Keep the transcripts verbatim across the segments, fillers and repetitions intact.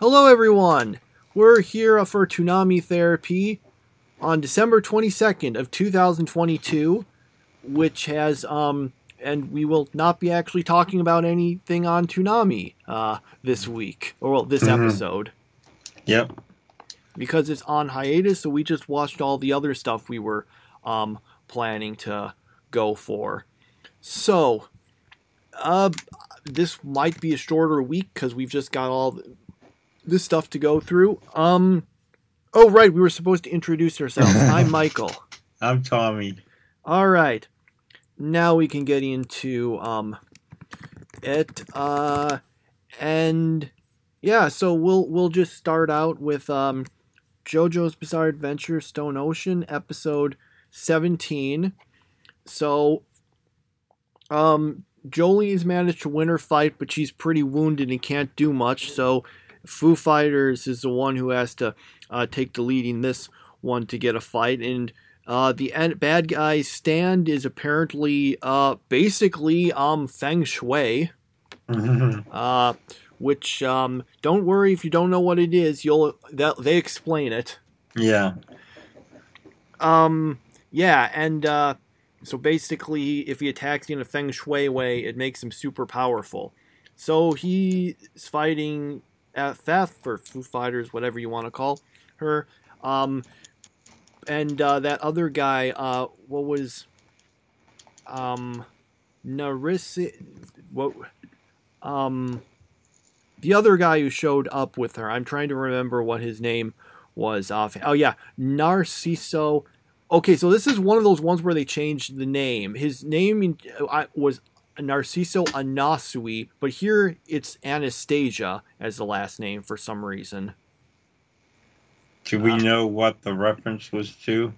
Hello everyone! We're here for Toonami Therapy on December twenty-second of two thousand twenty-two, which has, um, and we will not be actually talking about anything on Toonami, uh, this week, or well, this mm-hmm. episode. Yep. Because it's on hiatus, so we just watched all the other stuff we were, um, planning to go for. So, uh, this might be a shorter week, because we've just got all... The, this stuff to go through. Um, oh, right. We were supposed to introduce ourselves. I'm Michael. I'm Tommy. All right. Now we can get into um, it. Uh, and yeah, so we'll we'll just start out with um, JoJo's Bizarre Adventure Stone Ocean, episode seventeen. So um, Jolie's managed to win her fight, but she's pretty wounded and can't do much. So Foo Fighters is the one who has to uh, take the lead in this one to get a fight. And uh, the en- bad guy Stand is apparently uh, basically um, Feng Shui. uh, which, um, don't worry if you don't know what it is. You'll that, they explain it. Yeah. Um. Yeah, and uh, so basically if he attacks you in a Feng Shui way, it makes him super powerful. So he's fighting... F F for Foo Fighters, whatever you want to call her. Um, and uh, that other guy, uh, what was... Um, Narciso... What... Um, the other guy who showed up with her. I'm trying to remember what his name was. Off. Oh, yeah. Narciso... Okay, so this is one of those ones where they changed the name. His name was... Narciso Ana Sui, but here it's Anastasia as the last name for some reason. Do we uh, know what the reference was to?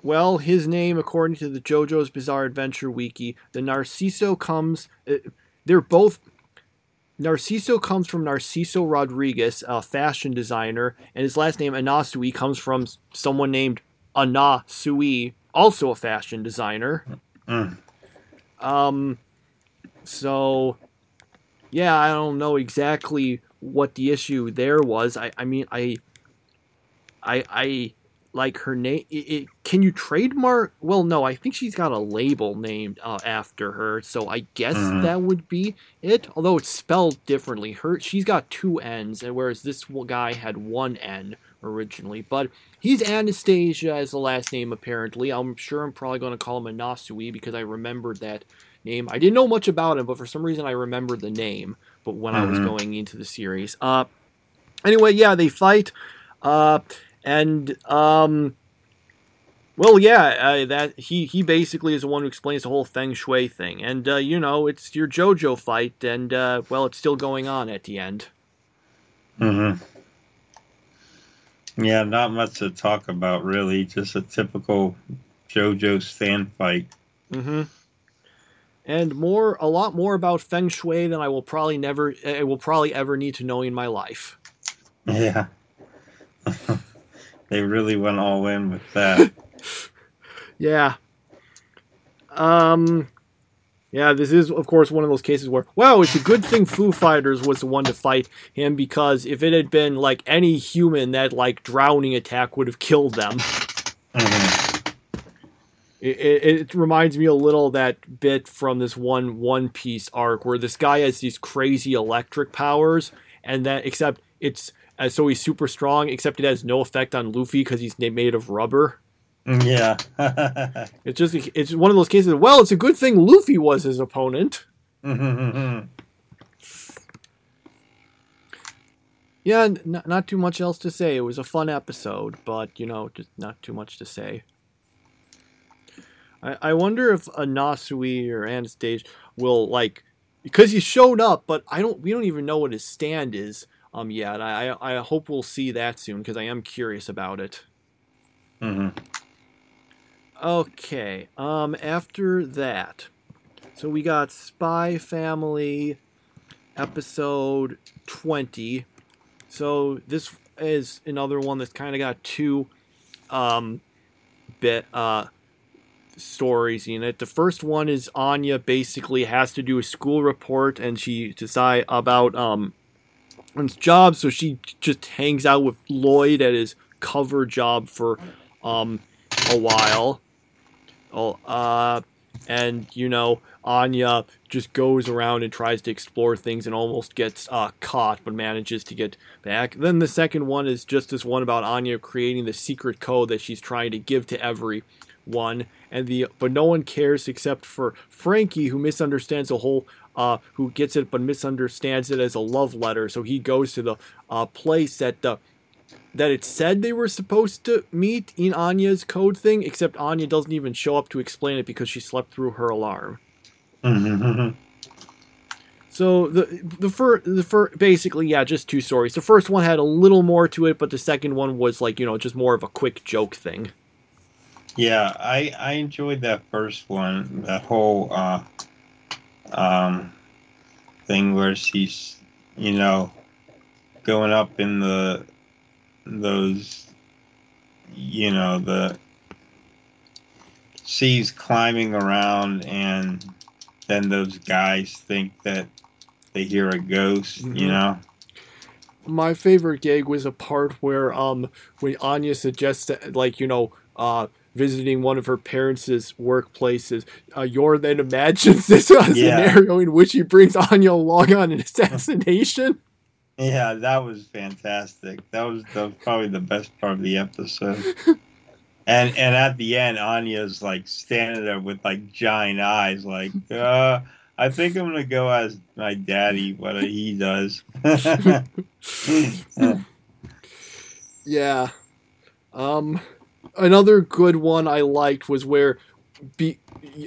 Well, his name, according to the JoJo's Bizarre Adventure Wiki, the Narciso comes... Uh, they're both... Narciso comes from Narciso Rodriguez, a fashion designer, and his last name, Ana Sui, comes from someone named Ana Sui, also a fashion designer. Mm. Um... So, yeah, I don't know exactly what the issue there was. I, I mean, I, I, I like her name. It, it, can you trademark? Well, no, I think she's got a label named uh, after her. So I guess mm-hmm. that would be it. Although it's spelled differently. Her, she's got two N's, and whereas this guy had one N originally. But he's Anastasia as the last name, apparently. I'm sure I'm probably going to call him Anasui because I remembered that name. I didn't know much about him, but for some reason I remembered the name. But when mm-hmm. I was going into the series, uh, anyway, yeah, they fight, uh, and um, well, yeah, uh, that he he basically is the one who explains the whole Feng Shui thing, and uh, you know, it's your JoJo fight, and uh, well, it's still going on at the end. Mm-hmm. Yeah, not much to talk about really. Just a typical JoJo stand fight. Mm-hmm. And more, a lot more about Feng Shui than I will probably never, I will probably ever need to know in my life. Yeah. They really went all in with that. Yeah. Um, yeah, this is, of course, one of those cases where, wow, it's a good thing Foo Fighters was the one to fight him, because if it had been, like, any human, that, like, drowning attack would have killed them. Mm-hmm. It, it, it reminds me a little of that bit from this one One Piece arc where this guy has these crazy electric powers, and that except it's uh, so he's super strong, except it has no effect on Luffy because he's made of rubber. Yeah, it's just it's one of those cases. Well, it's a good thing Luffy was his opponent. Yeah, n- not too much else to say. It was a fun episode, but you know, just not too much to say. I wonder if Ana Sui or Anastasia will, like, because he showed up, but I don't. We don't even know what his stand is um yet. I I hope we'll see that soon because I am curious about it. Mm-hmm. Okay. Um. After that, so we got Spy Family, episode twenty. So this is another one that's kind of got two, um, bit uh. stories in it. The first one is Anya basically has to do a school report, and she decide about um his job, so she just hangs out with Lloyd at his cover job for um a while. Oh, uh, and you know, Anya just goes around and tries to explore things and almost gets uh, caught, but manages to get back. Then the second one is just this one about Anya creating the secret code that she's trying to give to everyone, and the but no one cares except for Frankie, who misunderstands the whole, uh, who gets it but misunderstands it as a love letter. So he goes to the uh, place that the that it said they were supposed to meet in Anya's code thing, except Anya doesn't even show up to explain it because she slept through her alarm. Mm-hmm. So the the fir, the fir, basically, yeah, just two stories. The first one had a little more to it, but the second one was like, you know, just more of a quick joke thing. Yeah, I, I enjoyed that first one, that whole uh, um, thing where she's, you know, going up in the those, you know, the, she's climbing around and then those guys think that they hear a ghost, mm-hmm. you know? My favorite gig was a part where, um, when Anya suggests that, like, you know, uh, visiting one of her parents' workplaces, uh, Yor then imagines this uh, yeah. scenario in which he brings Anya along on an assassination. Yeah, that was fantastic. That was, that was probably the best part of the episode. And and at the end, Anya's like standing there with like giant eyes, like, uh, I think I'm gonna go ask my daddy what he does. Yeah. Um, another good one I liked was where Be-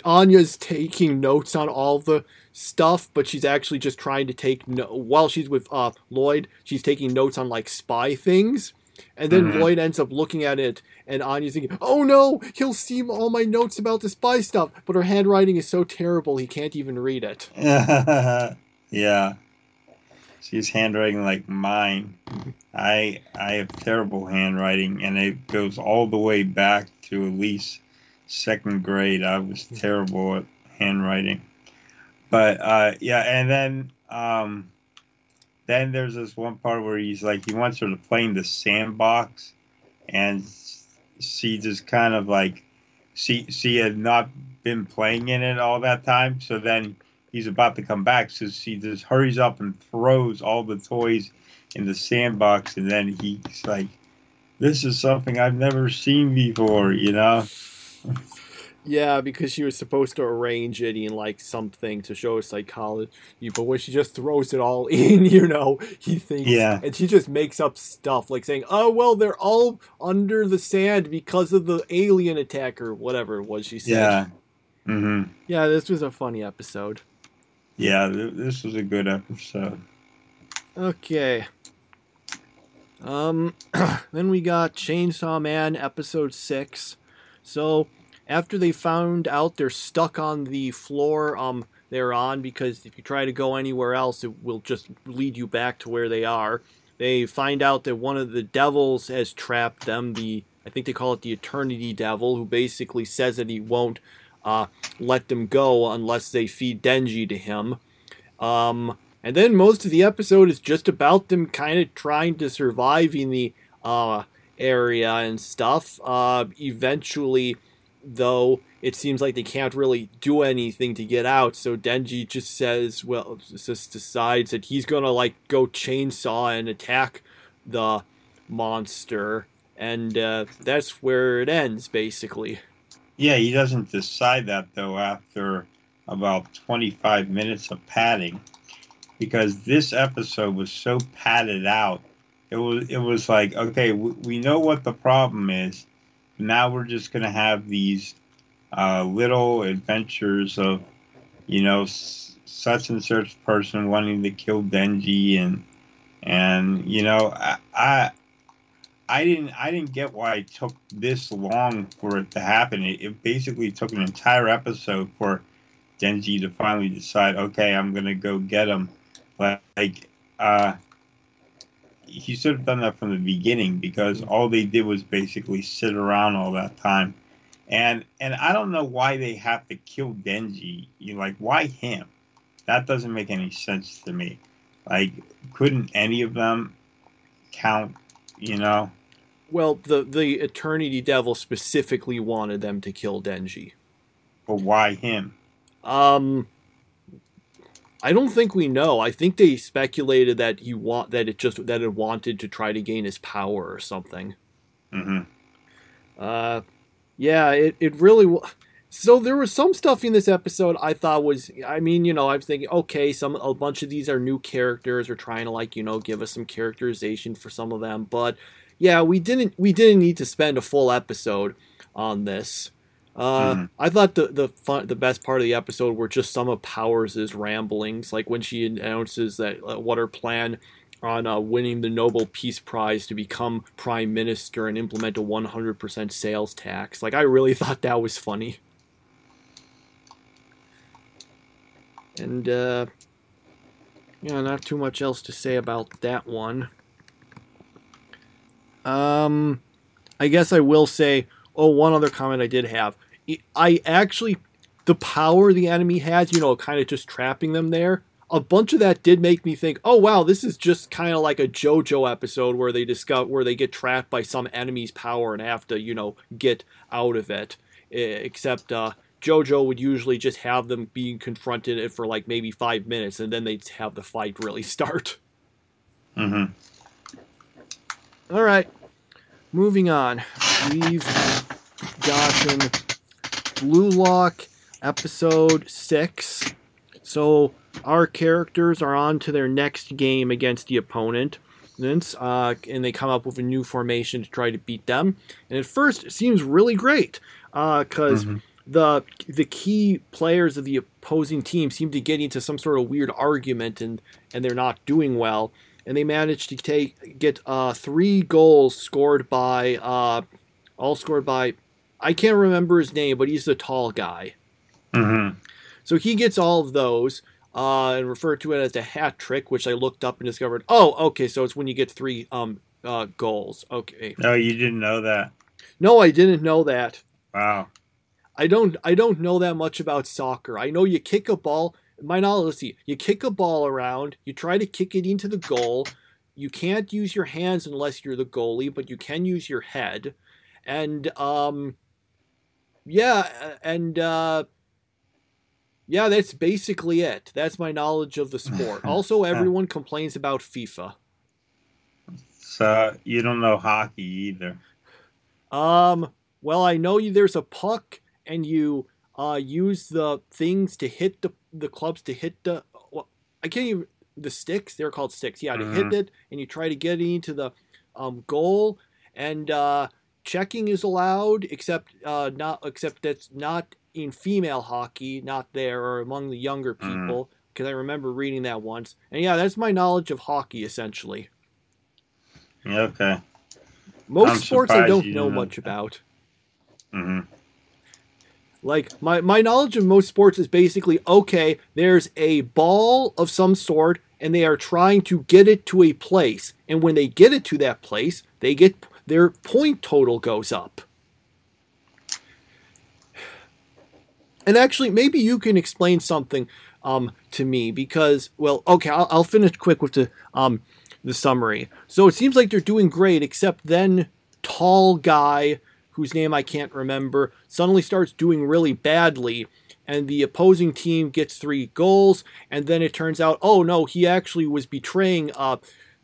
Anya's taking notes on all the stuff, but she's actually just trying to take no- while she's with uh, Lloyd, she's taking notes on like spy things, and then mm-hmm. Lloyd ends up looking at it, and Anya's thinking, oh no, he'll see all my notes about the spy stuff, but her handwriting is so terrible he can't even read it. Yeah, she's handwriting like mine. I I have terrible handwriting, and it goes all the way back to Elise. Second grade, I was terrible at handwriting, but uh, yeah. And then, um, then there's this one part where he's like, he wants her to play in the sandbox, and she just kind of like, she she had not been playing in it all that time. So then he's about to come back, so she just hurries up and throws all the toys in the sandbox, and then he's like, "This is something I've never seen before," you know. Yeah, because she was supposed to arrange it in like something to show a psychology, but when she just throws it all in, you know, he thinks, yeah. And she just makes up stuff like saying, "Oh well, they're all under the sand because of the alien attack," or whatever it was she said. Yeah, mm-hmm. Yeah, this was a funny episode. Yeah, th- this was a good episode. Okay. Um, then we got Chainsaw Man episode six. So, after they found out they're stuck on the floor um, they're on, because if you try to go anywhere else, it will just lead you back to where they are, they find out that one of the devils has trapped them, the, I think they call it the Eternity Devil, who basically says that he won't uh, let them go unless they feed Denji to him. Um, and then most of the episode is just about them kind of trying to survive in the uh, area and stuff. Uh, eventually, though, it seems like they can't really do anything to get out, so Denji just says, well, just decides that he's gonna, like, go chainsaw and attack the monster, and uh, that's where it ends, basically. Yeah, he doesn't decide that, though, after about twenty-five minutes of padding, because this episode was so padded out. It was it was like, okay, we know what the problem is. Now we're just going to have these uh, little adventures of, you know, s- such and such person wanting to kill Denji, and and you know, I, I I didn't I didn't get why it took this long for it to happen. It, it basically took an entire episode for Denji to finally decide, okay, I'm going to go get him. Like, uh. He should have done that from the beginning, because all they did was basically sit around all that time. And and I don't know why they have to kill Denji. You're like, why him? That doesn't make any sense to me. Like, couldn't any of them count, you know? Well, the, the Eternity Devil specifically wanted them to kill Denji. But why him? Um, I don't think we know. I think they speculated that he want that it just that it wanted to try to gain his power or something. Mm-hmm. Uh, yeah. It it really. W- so there was some stuff in this episode I thought was. I mean, you know, I was thinking, okay, some a bunch of these are new characters. We're trying to, like, you know, give us some characterization for some of them. But yeah, we didn't we didn't need to spend a full episode on this. Uh, mm-hmm. I thought the the fun, the best part of the episode were just some of Powers' ramblings, like when she announces that uh, what her plan on uh, winning the Nobel Peace Prize to become prime minister and implement a one hundred percent sales tax. Like, I really thought that was funny. And uh, you know, not too much else to say about that one. Um, I guess I will say. Oh, one other comment I did have. I actually, the power the enemy has, you know, kind of just trapping them there, a bunch of that did make me think, oh, wow, this is just kind of like a JoJo episode where they discover, where they get trapped by some enemy's power and have to, you know, get out of it. Except uh, JoJo would usually just have them being confronted for like maybe five minutes, and then they'd have the fight really start. Mm-hmm. All right. Moving on, we've gotten Blue Lock episode six. So our characters are on to their next game against the opponent, uh, and they come up with a new formation to try to beat them. And at first, it seems really great because uh, mm-hmm. the the key players of the opposing team seem to get into some sort of weird argument, and and they're not doing well. And they managed to take get uh, three goals scored by uh, all scored by I can't remember his name, but he's the tall guy. Mm-hmm. So he gets all of those uh, and referred to it as a hat trick, which I looked up and discovered. Oh, okay, so it's when you get three um uh, goals. Okay. No, you didn't know that. No, I didn't know that. Wow. I don't I don't know that much about soccer. I know you kick a ball. My knowledge, let's see, you kick a ball around, you try to kick it into the goal, you can't use your hands unless you're the goalie, but you can use your head, and, um, yeah, and, uh, yeah, that's basically it. That's my knowledge of the sport. Also, everyone complains about FIFA. So, you don't know hockey either. Um, well, I know you, there's a puck, and you, uh, use the things to hit the the clubs to hit the well, I can't even the sticks they're called sticks yeah to mm-hmm. hit it, and you try to get it into the um goal, and uh checking is allowed except uh not except that's not in female hockey, not there, or among the younger people, because mm-hmm. I remember reading that once. And yeah, that's my knowledge of hockey essentially. Yeah, okay. Most I'm sports I don't you know, know much about. Mm-hmm. Like, my, my knowledge of most sports is basically, okay, there's a ball of some sort, and they are trying to get it to a place. And when they get it to that place, they get their point total goes up. And actually, maybe you can explain something um, to me, because, well, okay, I'll, I'll finish quick with the um, the summary. So it seems like they're doing great, except then tall guy, whose name I can't remember, suddenly starts doing really badly, and the opposing team gets three goals, and then it turns out, oh no, he actually was betraying uh,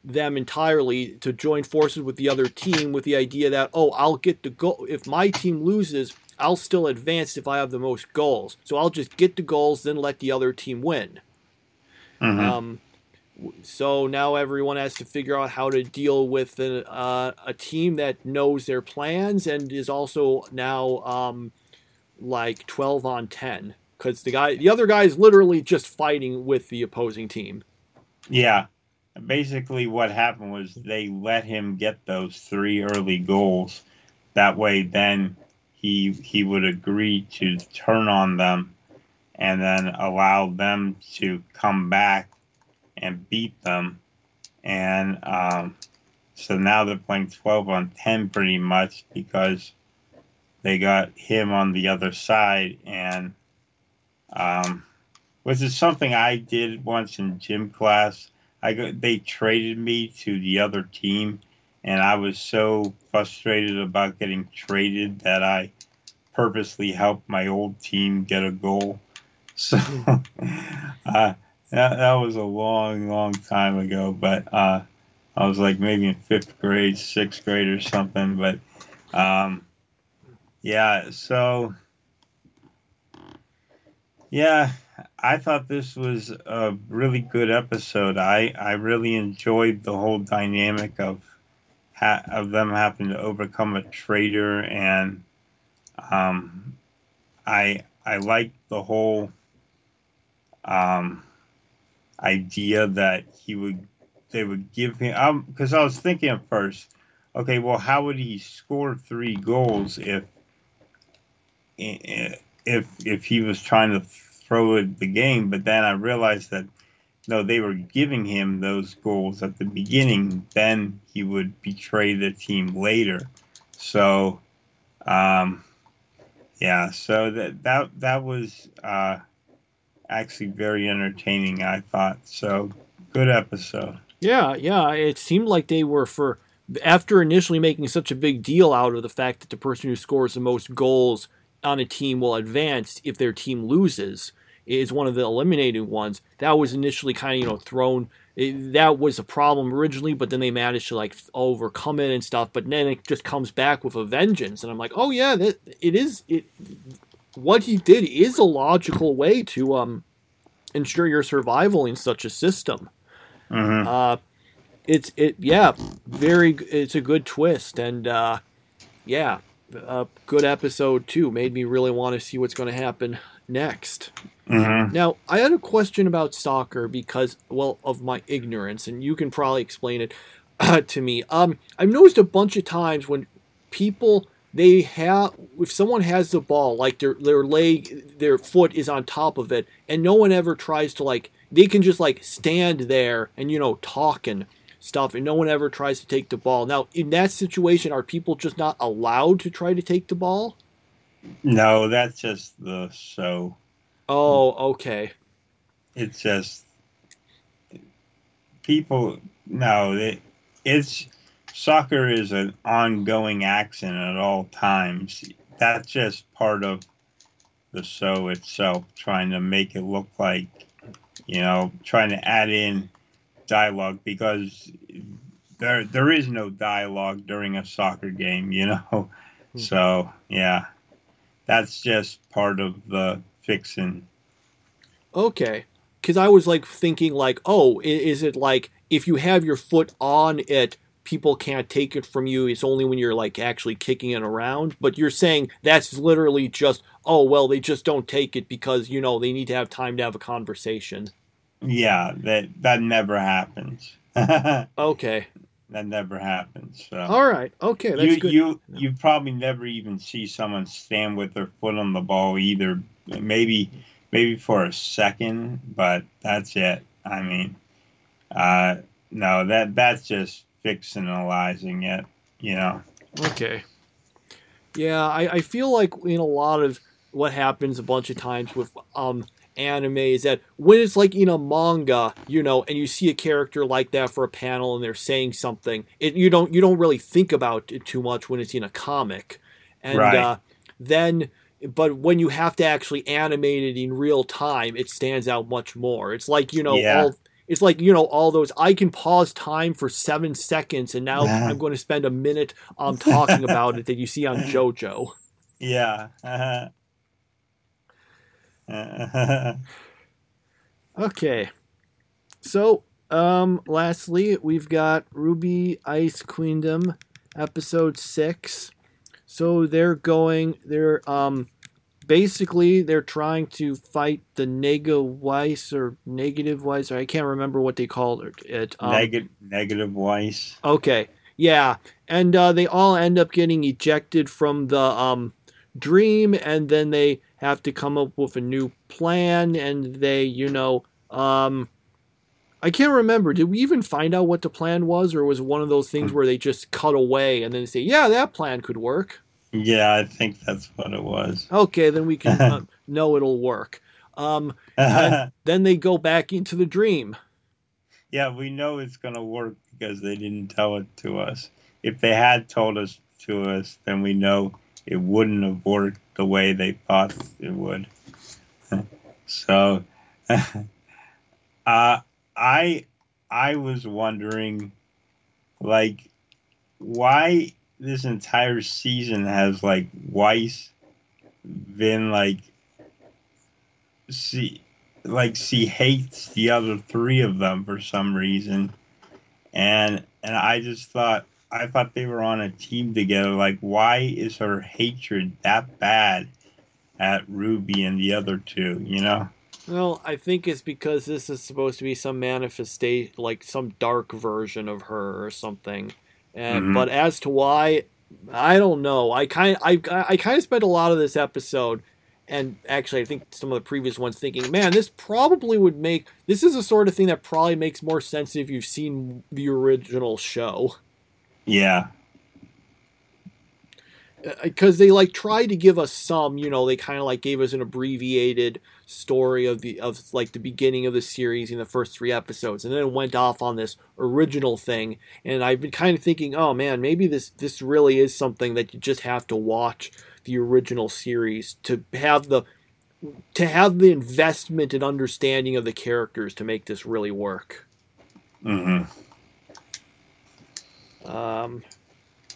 them entirely to join forces with the other team with the idea that, oh, I'll get the goal. If my team loses, I'll still advance if I have the most goals. So I'll just get the goals, then let the other team win. Mm-hmm. Um, so now everyone has to figure out how to deal with a, uh, a team that knows their plans and is also now um, like twelve on ten, because the guy, the other guy is literally just fighting with the opposing team. Yeah. Basically what happened was they let him get those three early goals. That way then he he would agree to turn on them and then allow them to come back and beat them, and um, so now they're playing twelve on ten pretty much, because they got him on the other side, and um, which is something I did once in gym class. I go, they traded me to the other team, and I was so frustrated about getting traded that I purposely helped my old team get a goal. So uh, that, that was a long, long time ago, but uh, I was like maybe in fifth grade, sixth grade or something. But um, yeah, so yeah, I thought this was a really good episode. I, I really enjoyed the whole dynamic of ha- of them having to overcome a traitor, and um, I I liked the whole um, idea that he would they would give him, because I was thinking at first, okay, well, how would he score three goals if if if he was trying to throw it the game? But then I realized that no, they were giving him those goals at the beginning. Then he would betray the team later. So, um, yeah, so that that that was uh, actually very entertaining, I thought. So good episode. Yeah, yeah. It seemed like they were, for after initially making such a big deal out of the fact that the person who scores the most goals on a team will advance if their team loses, is one of the eliminated ones. That was initially kind of, you know, thrown. It, that was a problem originally, but then they managed to like overcome it and stuff. But then it just comes back with a vengeance. And I'm like, oh yeah, that it is. It what he did is a logical way to um ensure your survival in such a system. Mm-hmm. Uh, it's it yeah, very. It's a good twist, and uh, yeah. A good episode too. Made me really want to see what's going to happen next. Mm-hmm. Now, I had a question about soccer because, well, of my ignorance, and you can probably explain it uh, to me. Um, I've noticed a bunch of times when people they have, if someone has the ball, like their their leg, their foot is on top of it, and no one ever tries to like. They can just like stand there and you know talk and stuff, and no one ever tries to take the ball. Now, in that situation, are people just not allowed to try to take the ball? No, that's just the show. Oh, okay. It's just people. No, it, it's soccer is an ongoing action at all times. That's just part of the show itself, trying to make it look like, you know, trying to add in dialogue, because there there is no dialogue during a soccer game, you know. So yeah, that's just part of the fiction. Okay, because I was like thinking like, oh, is it like if you have your foot on it, people can't take it from you? It's only when you're like actually kicking it around. But you're saying that's literally just, oh well, they just don't take it because you know they need to have time to have a conversation. Yeah, that that never happens. Okay. That never happens. So. All right. Okay, that's you, good. You you probably never even see someone stand with their foot on the ball either. Maybe maybe for a second, but that's it. I mean, uh, no, that that's just fictionalizing it, you know. Okay. Yeah, I, I feel like in a lot of what happens a bunch of times with um. anime is that when it's like in a manga, you know, and you see a character like that for a panel and they're saying something, it, you don't you don't really think about it too much when it's in a comic, and right. uh, then but when you have to actually animate it in real time, it stands out much more. It's like you know yeah. all it's like you know all those I can pause time for seven seconds and now I'm going to spend a minute um talking about it that you see on JoJo. Yeah. Uh-huh. Okay, so um lastly we've got R W B: Ice Queendom episode six. So they're going they're um basically they're trying to fight the Nega Weiss or Negative Weiss, or I can't remember what they called it. um, Neg- Negative Weiss. Okay, yeah, and uh they all end up getting ejected from the um dream, and then they have to come up with a new plan, and they, you know, um, I can't remember. Did we even find out what the plan was, or was it one of those things where they just cut away and then say, yeah, that plan could work? Yeah, I think that's what it was. Okay, then we can uh, know it'll work. Um, and then they go back into the dream. Yeah, we know it's going to work because they didn't tell it to us. If they had told us to us, then we know it wouldn't have worked the way they thought it would. So, uh, I I was wondering, like, why this entire season has, like, Weiss been, like, she, like, she hates the other three of them for some reason. And and I just thought, I thought they were on a team together. Like, why is her hatred that bad at RWBY and the other two, you know? Well, I think it's because this is supposed to be some manifestation, like some dark version of her or something. And mm-hmm. But as to why, I don't know. I kind I I kind of spent a lot of this episode, and actually I think some of the previous ones, thinking, man, this probably would make, this is the sort of thing that probably makes more sense if you've seen the original show. Yeah. Because they, like, tried to give us some, you know, they kind of, like, gave us an abbreviated story of, the of like, the beginning of the series in the first three episodes. And then it went off on this original thing. And I've been kind of thinking, oh, man, maybe this, this really is something that you just have to watch the original series to have the to have the investment and understanding of the characters to make this really work. Mm-hmm. Um,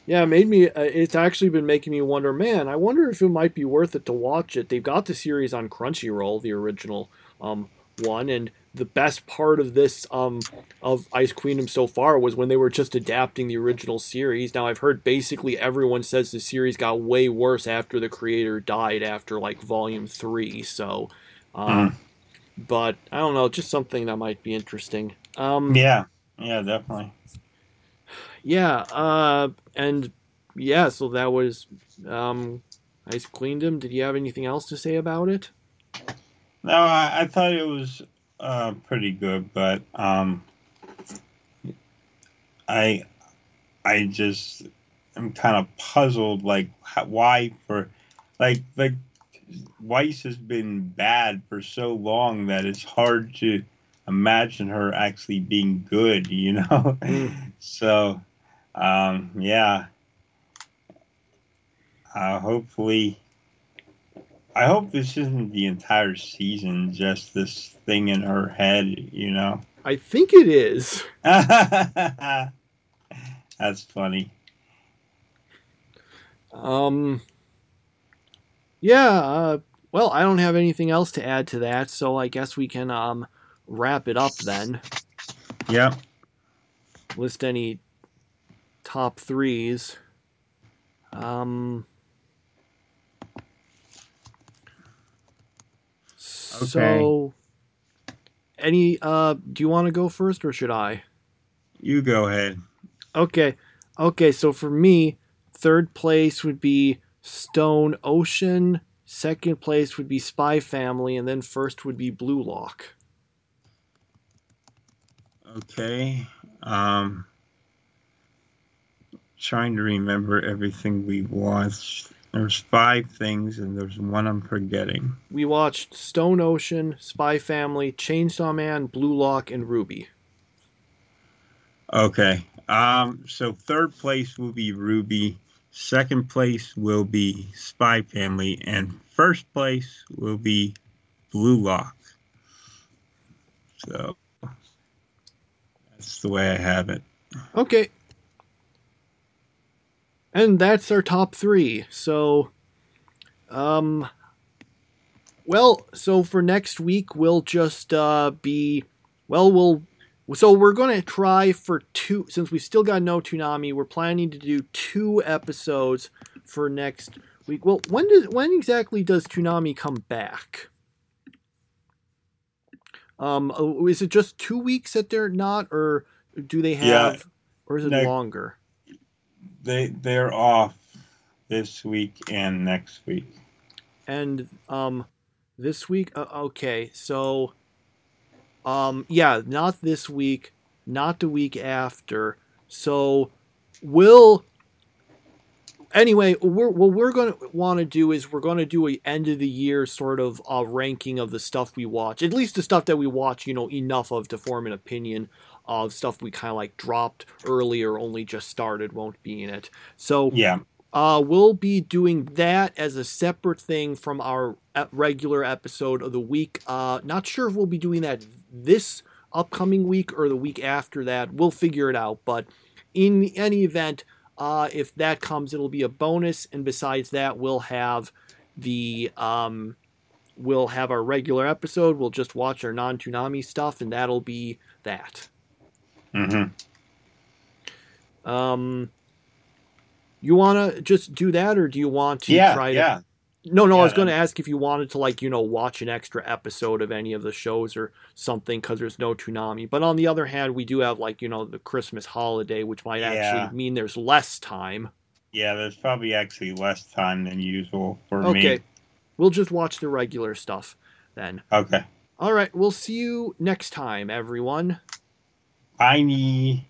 yeah, it made me, uh, it's actually been making me wonder, man, I wonder if it might be worth it to watch it. They've got the series on Crunchyroll, the original, um, one. And the best part of this, um, of Ice Queendom so far was when they were just adapting the original series. Now I've heard basically everyone says the series got way worse after the creator died after like volume three. So, um, mm-hmm. but I don't know, just something that might be interesting. Um, yeah, yeah, definitely. Yeah, uh, and yeah, so that was um, Ice Queendom. Did you have anything else to say about it? No, I, I thought it was uh, pretty good, but um, I I just am kind of puzzled, like, how, why for, like, like Weiss has been bad for so long that it's hard to imagine her actually being good, you know? Mm. So... Um, yeah, uh, hopefully, I hope this isn't the entire season, just this thing in her head, you know? I think it is. That's funny. Um, yeah, uh, well, I don't have anything else to add to that, so I guess we can, um, wrap it up then. Yep. List any top threes. Um, okay. So, any, uh, do you want to go first or should I? You go ahead. Okay. Okay. So for me, third place would be Stone Ocean. Second place would be Spy Family. And then first would be Blue Lock. Okay. Um, trying to remember everything we watched. There's five things, and there's one I'm forgetting. We watched Stone Ocean, Spy Family, Chainsaw Man, Blue Lock, and RWBY. Okay. Um, so third place will be RWBY. Second place will be Spy Family. And first place will be Blue Lock. So that's the way I have it. Okay. And that's our top three. So, um, well, so for next week, we'll just, uh, be, well, we'll, so we're going to try for two, since we've still got no Toonami, we're planning to do two episodes for next week. Well, when does, when exactly does Toonami come back? Um, is it just two weeks that they're not, or do they have, yeah, or is it no. longer? They they're off this week and next week. And um, this week, uh, okay, so um, yeah, not this week, not the week after. So we'll anyway. We're, what we're gonna want to do is we're gonna do a end of the year sort of uh, ranking of the stuff we watch, at least the stuff that we watch, you know, enough of to form an opinion. of stuff we kind of like dropped earlier, only just started, won't be in it. So yeah, uh, we'll be doing that as a separate thing from our regular episode of the week. Uh, not sure if we'll be doing that this upcoming week or the week after that. We'll figure it out. But in any event, uh, if that comes, it'll be a bonus. And besides that, we'll have the um, we'll have our regular episode. We'll just watch our non-Toonami stuff, and that'll be that. Mm-hmm. Um, you want to just do that, or do you want to yeah, try to? Yeah. No, no, yeah, I was going to ask if you wanted to, like, you know, watch an extra episode of any of the shows or something because there's no Toonami. But on the other hand, we do have, like, you know, the Christmas holiday, which might yeah. actually mean there's less time. Yeah, there's probably actually less time than usual for okay. me. Okay, we'll just watch the regular stuff then. Okay. All right, we'll see you next time, everyone. Bye.